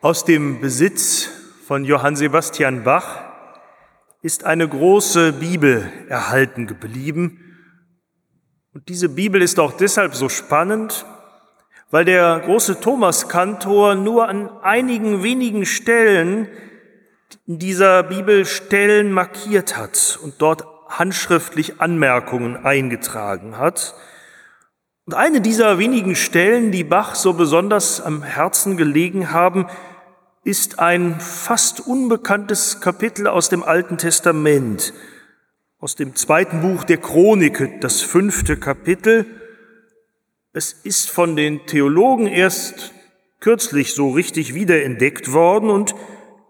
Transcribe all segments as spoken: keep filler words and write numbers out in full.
Aus dem Besitz von Johann Sebastian Bach ist eine große Bibel erhalten geblieben. Und diese Bibel ist auch deshalb so spannend, weil der große Thomaskantor nur an einigen wenigen Stellen in dieser Bibel Stellen markiert hat und dort handschriftlich Anmerkungen eingetragen hat. Und eine dieser wenigen Stellen, die Bach so besonders am Herzen gelegen haben, ist ein fast unbekanntes Kapitel aus dem Alten Testament, aus dem zweiten Buch der Chronik, das fünfte Kapitel. Es ist von den Theologen erst kürzlich so richtig wiederentdeckt worden und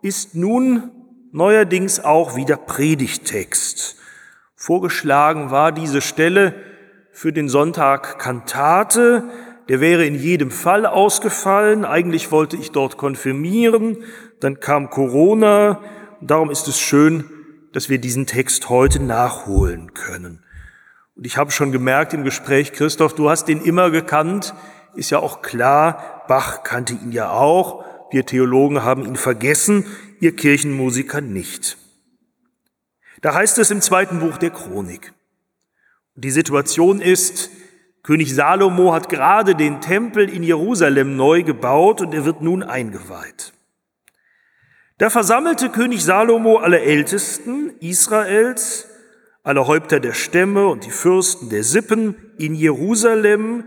ist nun neuerdings auch wieder Predigttext. Vorgeschlagen war diese Stelle für den Sonntag Kantate. Der wäre in jedem Fall ausgefallen. Eigentlich wollte ich dort konfirmieren. Dann kam Corona. Darum ist es schön, dass wir diesen Text heute nachholen können. Und ich habe schon gemerkt im Gespräch, Christoph, du hast den immer gekannt. Ist ja auch klar, Bach kannte ihn ja auch. Wir Theologen haben ihn vergessen, ihr Kirchenmusiker nicht. Da heißt es im zweiten Buch der Chronik. Die Situation ist, König Salomo hat gerade den Tempel in Jerusalem neu gebaut und er wird nun eingeweiht. Da versammelte König Salomo alle Ältesten Israels, alle Häupter der Stämme und die Fürsten der Sippen in Jerusalem,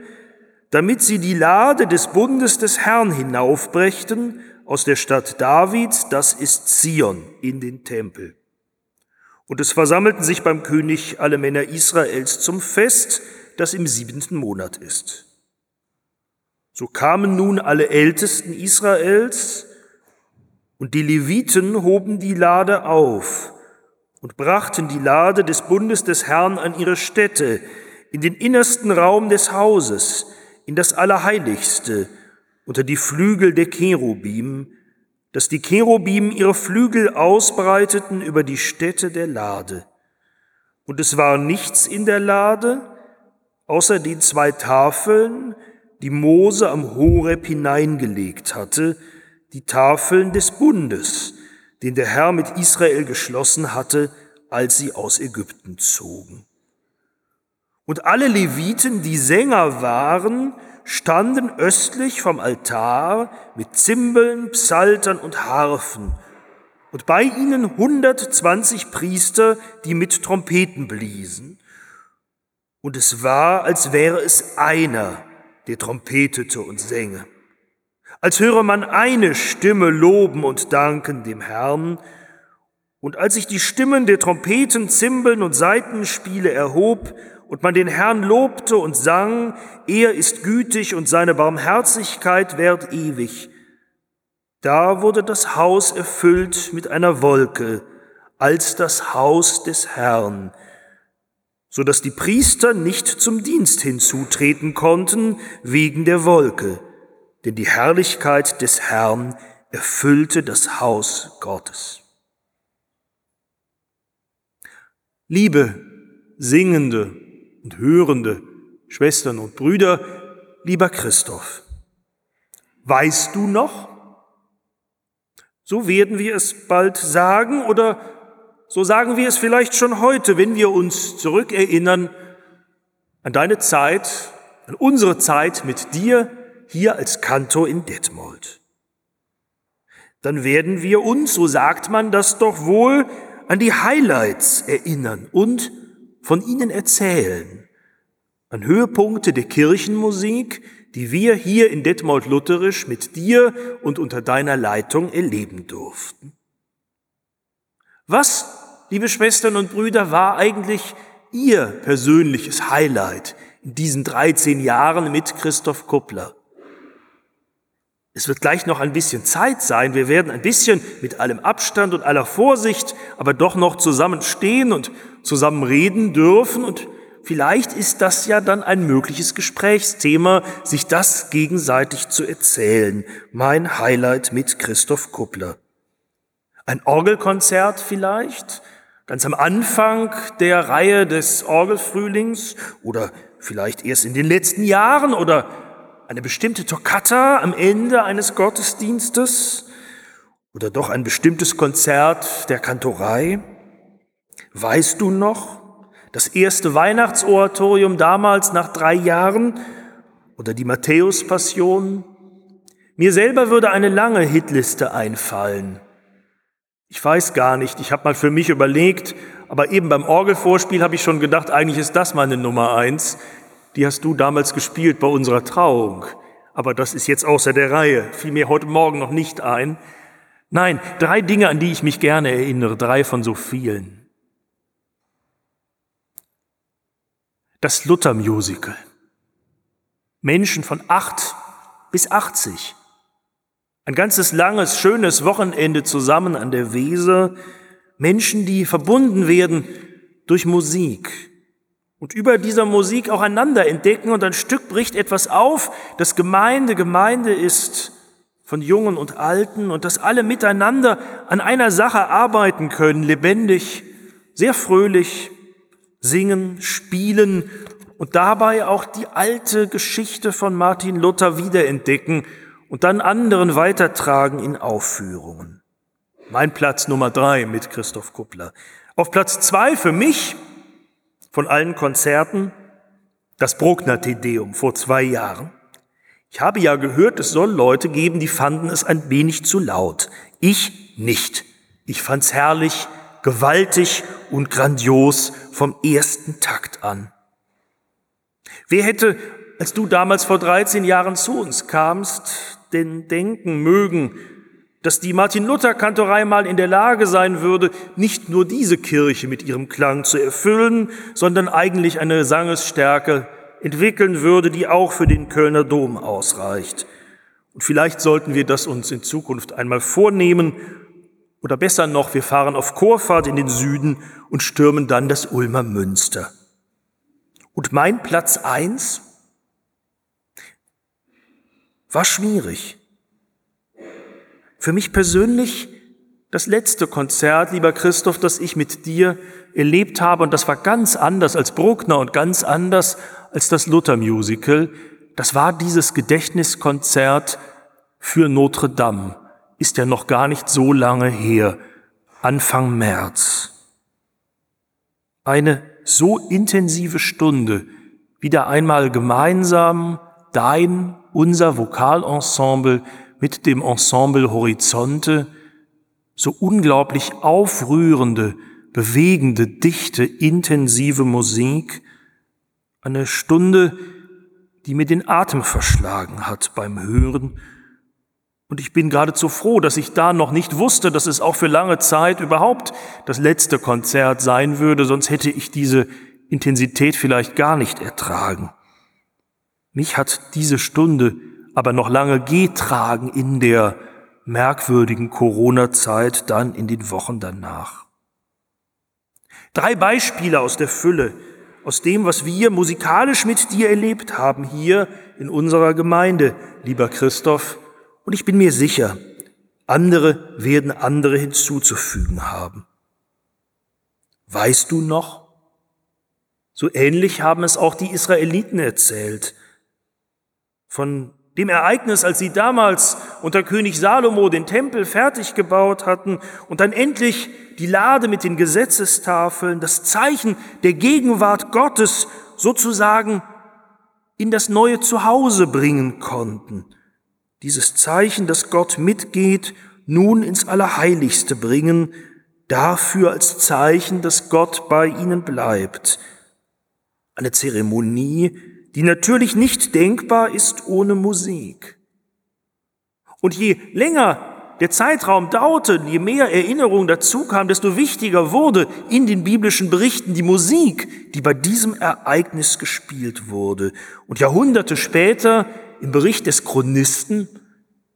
damit sie die Lade des Bundes des Herrn hinaufbrächten aus der Stadt Davids, das ist Zion, in den Tempel. Und es versammelten sich beim König alle Männer Israels zum Fest, das im siebenten Monat ist. So kamen nun alle Ältesten Israels, und die Leviten hoben die Lade auf und brachten die Lade des Bundes des Herrn an ihre Stätte, in den innersten Raum des Hauses, in das Allerheiligste, unter die Flügel der Cherubim, dass die Cherubim ihre Flügel ausbreiteten über die Stätte der Lade. Und es war nichts in der Lade, außer den zwei Tafeln, die Mose am Horeb hineingelegt hatte, die Tafeln des Bundes, den der Herr mit Israel geschlossen hatte, als sie aus Ägypten zogen. Und alle Leviten, die Sänger waren, standen östlich vom Altar mit Zimbeln, Psaltern und Harfen, und bei ihnen hundertzwanzig Priester, die mit Trompeten bliesen. Und es war, als wäre es einer, der trompetete und sänge, als höre man eine Stimme loben und danken dem Herrn. Und als ich die Stimmen der Trompeten, Zimbeln und Saitenspiele erhob und man den Herrn lobte und sang, er ist gütig und seine Barmherzigkeit währt ewig, da wurde das Haus erfüllt mit einer Wolke, als das Haus des Herrn, so dass die Priester nicht zum Dienst hinzutreten konnten wegen der Wolke, denn die Herrlichkeit des Herrn erfüllte das Haus Gottes. Liebe Singende und Hörende, Schwestern und Brüder, lieber Christoph, weißt du noch? So werden wir es bald sagen oder so sagen wir es vielleicht schon heute, wenn wir uns zurückerinnern an deine Zeit, an unsere Zeit mit dir hier als Kantor in Detmold. Dann werden wir uns, so sagt man das doch wohl, an die Highlights erinnern und von ihnen erzählen, an Höhepunkte der Kirchenmusik, die wir hier in Detmold lutherisch mit dir und unter deiner Leitung erleben durften. Was, liebe Schwestern und Brüder, war eigentlich Ihr persönliches Highlight in diesen dreizehn Jahren mit Christoph Kuppler? Es wird gleich noch ein bisschen Zeit sein, wir werden ein bisschen mit allem Abstand und aller Vorsicht, aber doch noch zusammen stehen und zusammen reden dürfen und vielleicht ist das ja dann ein mögliches Gesprächsthema, sich das gegenseitig zu erzählen. Mein Highlight mit Christoph Kuppler. Ein Orgelkonzert vielleicht, ganz am Anfang der Reihe des Orgelfrühlings oder vielleicht erst in den letzten Jahren oder eine bestimmte Toccata am Ende eines Gottesdienstes Oder doch ein bestimmtes Konzert der Kantorei? Weißt du noch, das erste Weihnachtsoratorium damals nach drei Jahren? Oder die Matthäus-Passion? Mir selber würde eine lange Hitliste einfallen. Ich weiß gar nicht, ich habe mal für mich überlegt, aber eben beim Orgelvorspiel habe ich schon gedacht, eigentlich ist das meine Nummer eins. Die hast du damals gespielt bei unserer Trauung. Aber das ist jetzt außer der Reihe, fiel mir heute Morgen noch nicht ein. Nein, drei Dinge, an die ich mich gerne erinnere, drei von so vielen. Das Luther-Musical. Menschen von acht bis achtzig. Ein ganzes langes, schönes Wochenende zusammen an der Weser. Menschen, die verbunden werden durch Musik. Und über dieser Musik auch einander entdecken und ein Stück bricht etwas auf, das Gemeinde, Gemeinde ist, von Jungen und Alten, und dass alle miteinander an einer Sache arbeiten können, lebendig, sehr fröhlich, singen, spielen und dabei auch die alte Geschichte von Martin Luther wiederentdecken und dann anderen weitertragen in Aufführungen. Mein Platz Nummer drei mit Christoph Kuppler. Auf Platz zwei für mich von allen Konzerten das Bruckner-Tedeum vor zwei Jahren. Ich habe ja gehört, es soll Leute geben, die fanden es ein wenig zu laut. Ich nicht. Ich fand's herrlich, gewaltig und grandios vom ersten Takt an. Wer hätte, als du damals vor dreizehn Jahren zu uns kamst, denn denken mögen, dass die Martin-Luther-Kantorei mal in der Lage sein würde, nicht nur diese Kirche mit ihrem Klang zu erfüllen, sondern eigentlich eine Sangesstärke entwickeln würde, die auch für den Kölner Dom ausreicht. Und vielleicht sollten wir das uns in Zukunft einmal vornehmen. Oder besser noch, wir fahren auf Chorfahrt in den Süden und stürmen dann das Ulmer Münster. Und mein Platz eins war schwierig. Für mich persönlich das letzte Konzert, lieber Christoph, das ich mit dir erlebt habe, und das war ganz anders als Bruckner und ganz anders als das Luther-Musical, das war dieses Gedächtniskonzert für Notre Dame. Ist ja noch gar nicht so lange her, Anfang März. Eine so intensive Stunde, wieder einmal gemeinsam dein, unser Vokalensemble mit dem Ensemble Horizonte, so unglaublich aufrührende, bewegende, dichte, intensive Musik, eine Stunde, die mir den Atem verschlagen hat beim Hören. Und ich bin geradezu froh, dass ich da noch nicht wusste, dass es auch für lange Zeit überhaupt das letzte Konzert sein würde, sonst hätte ich diese Intensität vielleicht gar nicht ertragen. Mich hat diese Stunde aber noch lange getragen in der merkwürdigen Corona-Zeit, dann in den Wochen danach. Drei Beispiele aus der Fülle, aus dem, was wir musikalisch mit dir erlebt haben, hier in unserer Gemeinde, lieber Christoph. Und ich bin mir sicher, andere werden andere hinzuzufügen haben. Weißt du noch? So ähnlich haben es auch die Israeliten erzählt. Von dem Ereignis, als sie damals unter König Salomo den Tempel fertig gebaut hatten und dann endlich die Lade mit den Gesetzestafeln, das Zeichen der Gegenwart Gottes sozusagen in das neue Zuhause bringen konnten. Dieses Zeichen, dass Gott mitgeht, nun ins Allerheiligste bringen, dafür als Zeichen, dass Gott bei ihnen bleibt. Eine Zeremonie, die natürlich nicht denkbar ist ohne Musik. Und je länger der Zeitraum dauerte, je mehr Erinnerung dazu kam, desto wichtiger wurde in den biblischen Berichten die Musik, die bei diesem Ereignis gespielt wurde. Und Jahrhunderte später, im Bericht des Chronisten,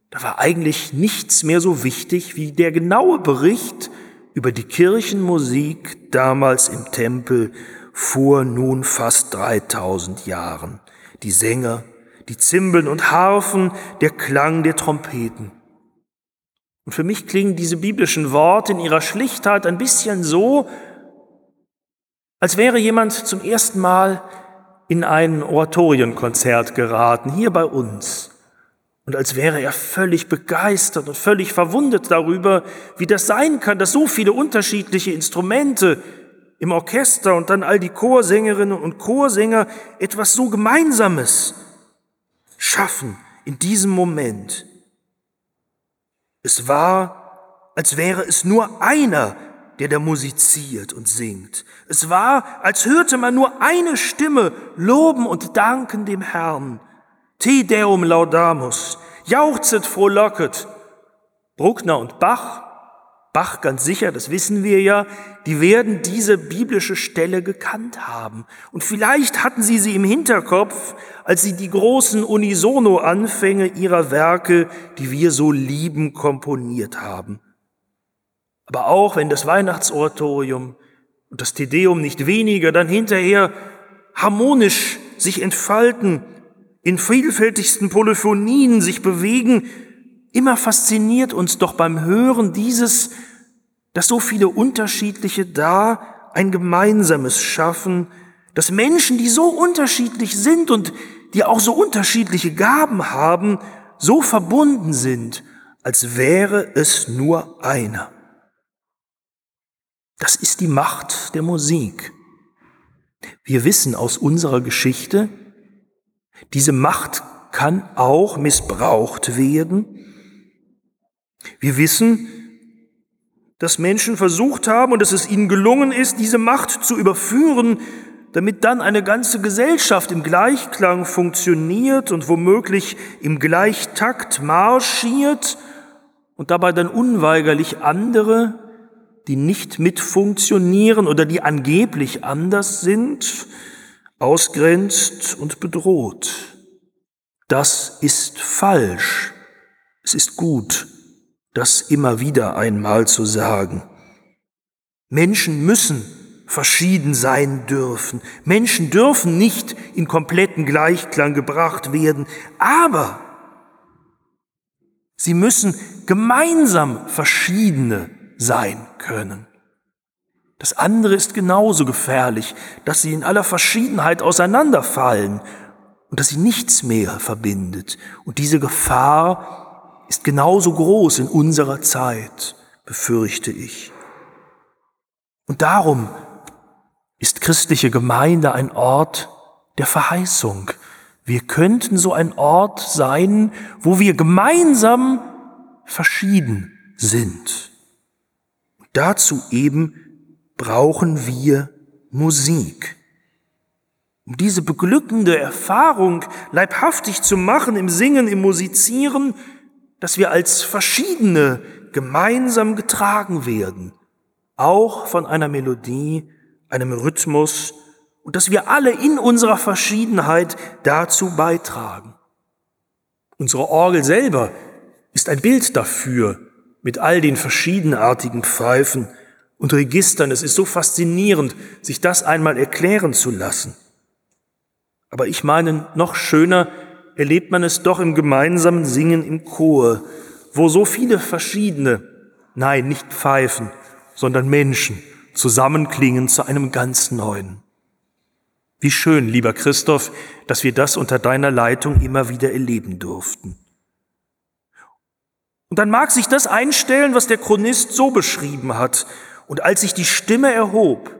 da war eigentlich nichts mehr so wichtig wie der genaue Bericht über die Kirchenmusik damals im Tempel vor nun fast dreitausend Jahren. Die Sänger, die Zimbeln und Harfen, der Klang der Trompeten. Und für mich klingen diese biblischen Worte in ihrer Schlichtheit ein bisschen so, als wäre jemand zum ersten Mal in ein Oratorienkonzert geraten, hier bei uns. Und als wäre er völlig begeistert und völlig verwundert darüber, wie das sein kann, dass so viele unterschiedliche Instrumente im Orchester und dann all die Chorsängerinnen und Chorsänger etwas so Gemeinsames schaffen in diesem Moment. Es war, als wäre es nur einer, der da musiziert und singt. Es war, als hörte man nur eine Stimme loben und danken dem Herrn. Te Deum laudamus, jauchzet, frohlocket. Bruckner und Bach, Bach ganz sicher, das wissen wir ja, die werden diese biblische Stelle gekannt haben. Und vielleicht hatten sie sie im Hinterkopf, als sie die großen Unisono-Anfänge ihrer Werke, die wir so lieben, komponiert haben. Aber auch wenn das Weihnachtsoratorium und das Te Deum nicht weniger dann hinterher harmonisch sich entfalten, in vielfältigsten Polyphonien sich bewegen, immer fasziniert uns doch beim Hören dieses, dass so viele unterschiedliche da ein gemeinsames schaffen, dass Menschen, die so unterschiedlich sind und die auch so unterschiedliche Gaben haben, so verbunden sind, als wäre es nur einer. Das ist die Macht der Musik. Wir wissen aus unserer Geschichte, diese Macht kann auch missbraucht werden. Wir wissen, dass Menschen versucht haben und dass es ihnen gelungen ist, diese Macht zu überführen, damit dann eine ganze Gesellschaft im Gleichklang funktioniert und womöglich im Gleichtakt marschiert und dabei dann unweigerlich andere, die nicht mitfunktionieren oder die angeblich anders sind, ausgrenzt und bedroht. Das ist falsch. Es ist gut, das immer wieder einmal zu sagen. Menschen müssen verschieden sein dürfen. Menschen dürfen nicht in kompletten Gleichklang gebracht werden, aber sie müssen gemeinsam verschiedene sein können. Das andere ist genauso gefährlich, dass sie in aller Verschiedenheit auseinanderfallen und dass sie nichts mehr verbindet. Und diese Gefahr ist genauso groß in unserer Zeit, befürchte ich. Und darum ist christliche Gemeinde ein Ort der Verheißung. Wir könnten so ein Ort sein, wo wir gemeinsam verschieden sind. Und dazu eben brauchen wir Musik. Um diese beglückende Erfahrung leibhaftig zu machen im Singen, im Musizieren, dass wir als Verschiedene gemeinsam getragen werden, auch von einer Melodie, einem Rhythmus, und dass wir alle in unserer Verschiedenheit dazu beitragen. Unsere Orgel selber ist ein Bild dafür, mit all den verschiedenartigen Pfeifen und Registern. Es ist so faszinierend, sich das einmal erklären zu lassen. Aber ich meine, noch schöner erlebt man es doch im gemeinsamen Singen im Chor, wo so viele verschiedene, nein, nicht Pfeifen, sondern Menschen zusammenklingen zu einem ganz Neuen. Wie schön, lieber Christoph, dass wir das unter deiner Leitung immer wieder erleben durften. Und dann mag sich das einstellen, was der Chronist so beschrieben hat: Und als sich die Stimme erhob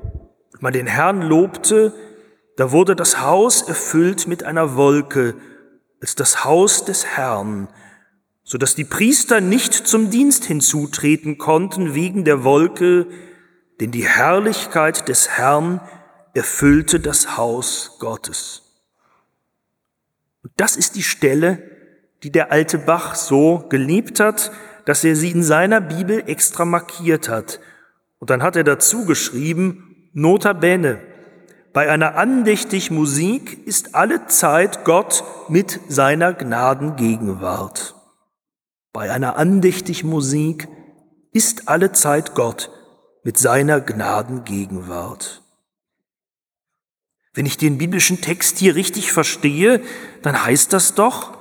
und man den Herrn lobte, da wurde das Haus erfüllt mit einer Wolke, als das Haus des Herrn, so dass die Priester nicht zum Dienst hinzutreten konnten wegen der Wolke, denn die Herrlichkeit des Herrn erfüllte das Haus Gottes. Und das ist die Stelle, die der alte Bach so geliebt hat, dass er sie in seiner Bibel extra markiert hat. Und dann hat er dazu geschrieben: Nota bene, bei einer andächtig Musik ist alle Zeit Gott mit seiner Gnaden Gegenwart. Bei einer andächtig Musik ist alle Zeit Gott mit seiner Gnaden Gegenwart. Wenn ich den biblischen Text hier richtig verstehe, dann heißt das doch,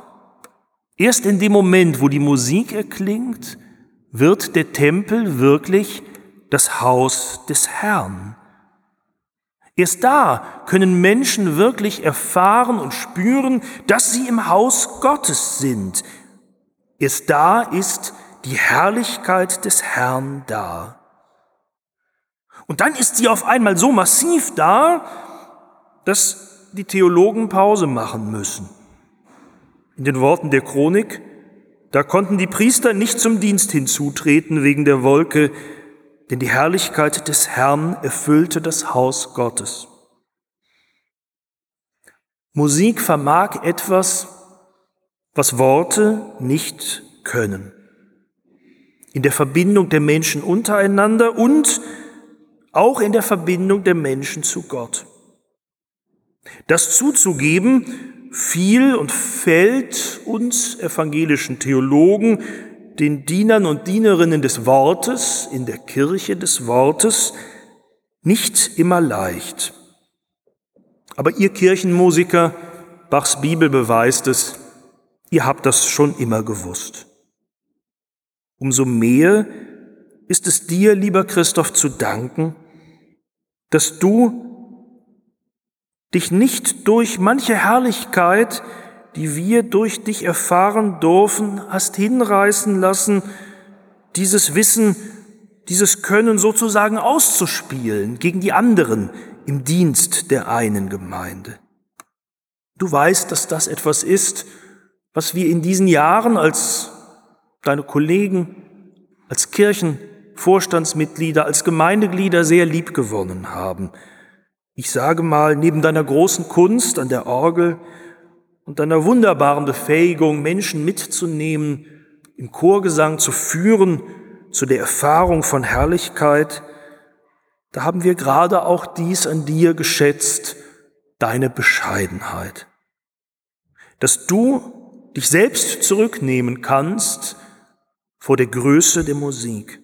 erst in dem Moment, wo die Musik erklingt, wird der Tempel wirklich das Haus des Herrn. Erst da können Menschen wirklich erfahren und spüren, dass sie im Haus Gottes sind, Erst da ist die Herrlichkeit des Herrn da. Und dann ist sie auf einmal so massiv da, dass die Theologen Pause machen müssen. In den Worten der Chronik, da konnten die Priester nicht zum Dienst hinzutreten wegen der Wolke, denn die Herrlichkeit des Herrn erfüllte das Haus Gottes. Musik vermag etwas, was Worte nicht können. In der Verbindung der Menschen untereinander und auch in der Verbindung der Menschen zu Gott. Das zuzugeben, fiel und fällt uns evangelischen Theologen, den Dienern und Dienerinnen des Wortes, in der Kirche des Wortes, nicht immer leicht. Aber ihr Kirchenmusiker, Bachs Bibel beweist es, ihr habt das schon immer gewusst. Umso mehr ist es dir, lieber Christoph, zu danken, dass du dich nicht durch manche Herrlichkeit, die wir durch dich erfahren dürfen, hast hinreißen lassen, dieses Wissen, dieses Können sozusagen auszuspielen gegen die anderen im Dienst der einen Gemeinde. Du weißt, dass das etwas ist, was wir in diesen Jahren als deine Kollegen, als Kirchenvorstandsmitglieder, als Gemeindeglieder sehr lieb gewonnen haben. Ich sage mal, neben deiner großen Kunst an der Orgel und deiner wunderbaren Befähigung, Menschen mitzunehmen, im Chorgesang zu führen, zu der Erfahrung von Herrlichkeit, da haben wir gerade auch dies an dir geschätzt, deine Bescheidenheit. Dass du dich selbst zurücknehmen kannst vor der Größe der Musik.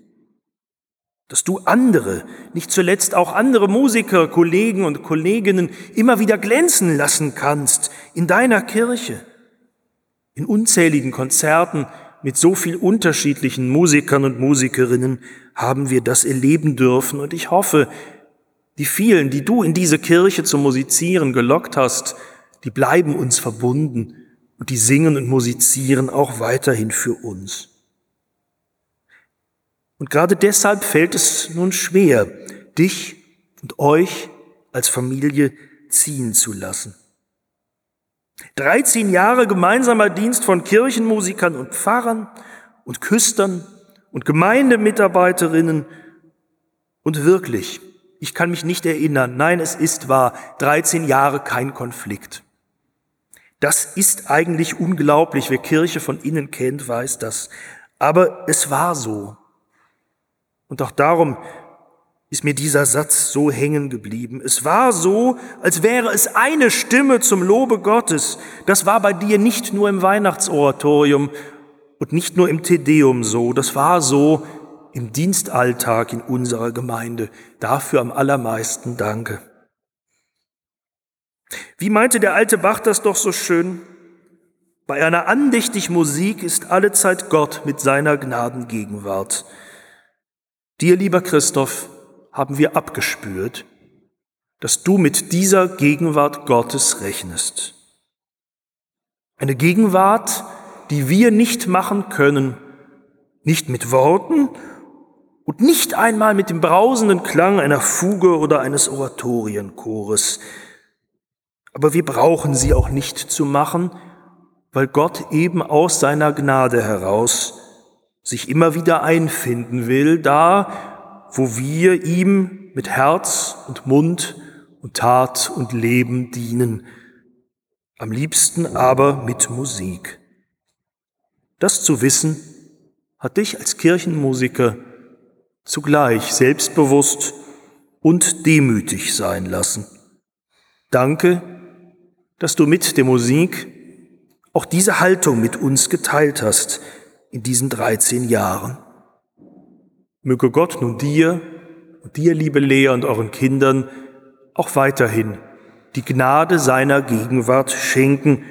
Dass du andere, nicht zuletzt auch andere Musiker, Kollegen und Kolleginnen immer wieder glänzen lassen kannst in deiner Kirche, in unzähligen Konzerten mit so viel unterschiedlichen Musikern und Musikerinnen haben wir das erleben dürfen. Und ich hoffe, die vielen, die du in diese Kirche zum Musizieren gelockt hast, die bleiben uns verbunden und die singen und musizieren auch weiterhin für uns. Und gerade deshalb fällt es nun schwer, dich und euch als Familie ziehen zu lassen. dreizehn Jahre gemeinsamer Dienst von Kirchenmusikern und Pfarrern und Küstern und Gemeindemitarbeiterinnen. Und wirklich, ich kann mich nicht erinnern, nein, es ist wahr, dreizehn Jahre kein Konflikt. Das ist eigentlich unglaublich. Wer Kirche von innen kennt, weiß das. Aber es war so. Und auch darum ist mir dieser Satz so hängen geblieben. Es war so, als wäre es eine Stimme zum Lobe Gottes. Das war bei dir nicht nur im Weihnachtsoratorium und nicht nur im Te Deum so. Das war so im Dienstalltag in unserer Gemeinde. Dafür am allermeisten danke. Wie meinte der alte Bach das doch so schön? Bei einer andächtigen Musik ist allezeit Gott mit seiner Gnadengegenwart. Dir, lieber Christoph, haben wir abgespürt, dass du mit dieser Gegenwart Gottes rechnest. Eine Gegenwart, die wir nicht machen können, nicht mit Worten und nicht einmal mit dem brausenden Klang einer Fuge oder eines Oratorienchores. Aber wir brauchen sie auch nicht zu machen, weil Gott eben aus seiner Gnade heraus sich immer wieder einfinden will, da, wo wir ihm mit Herz und Mund und Tat und Leben dienen, am liebsten aber mit Musik. Das zu wissen, hat dich als Kirchenmusiker zugleich selbstbewusst und demütig sein lassen. Danke, dass du mit der Musik auch diese Haltung mit uns geteilt hast, in diesen dreizehn Jahren. Möge Gott nun dir und dir, liebe Lea, und euren Kindern auch weiterhin die Gnade seiner Gegenwart schenken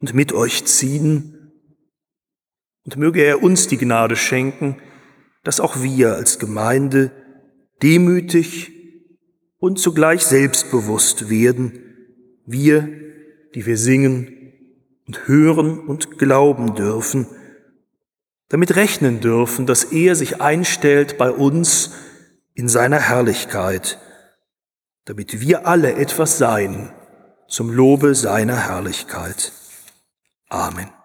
und mit euch ziehen. Und möge er uns die Gnade schenken, dass auch wir als Gemeinde demütig und zugleich selbstbewusst werden, wir, die wir singen und hören und glauben dürfen, damit rechnen dürfen, dass er sich einstellt bei uns in seiner Herrlichkeit, damit wir alle etwas sein zum Lobe seiner Herrlichkeit. Amen.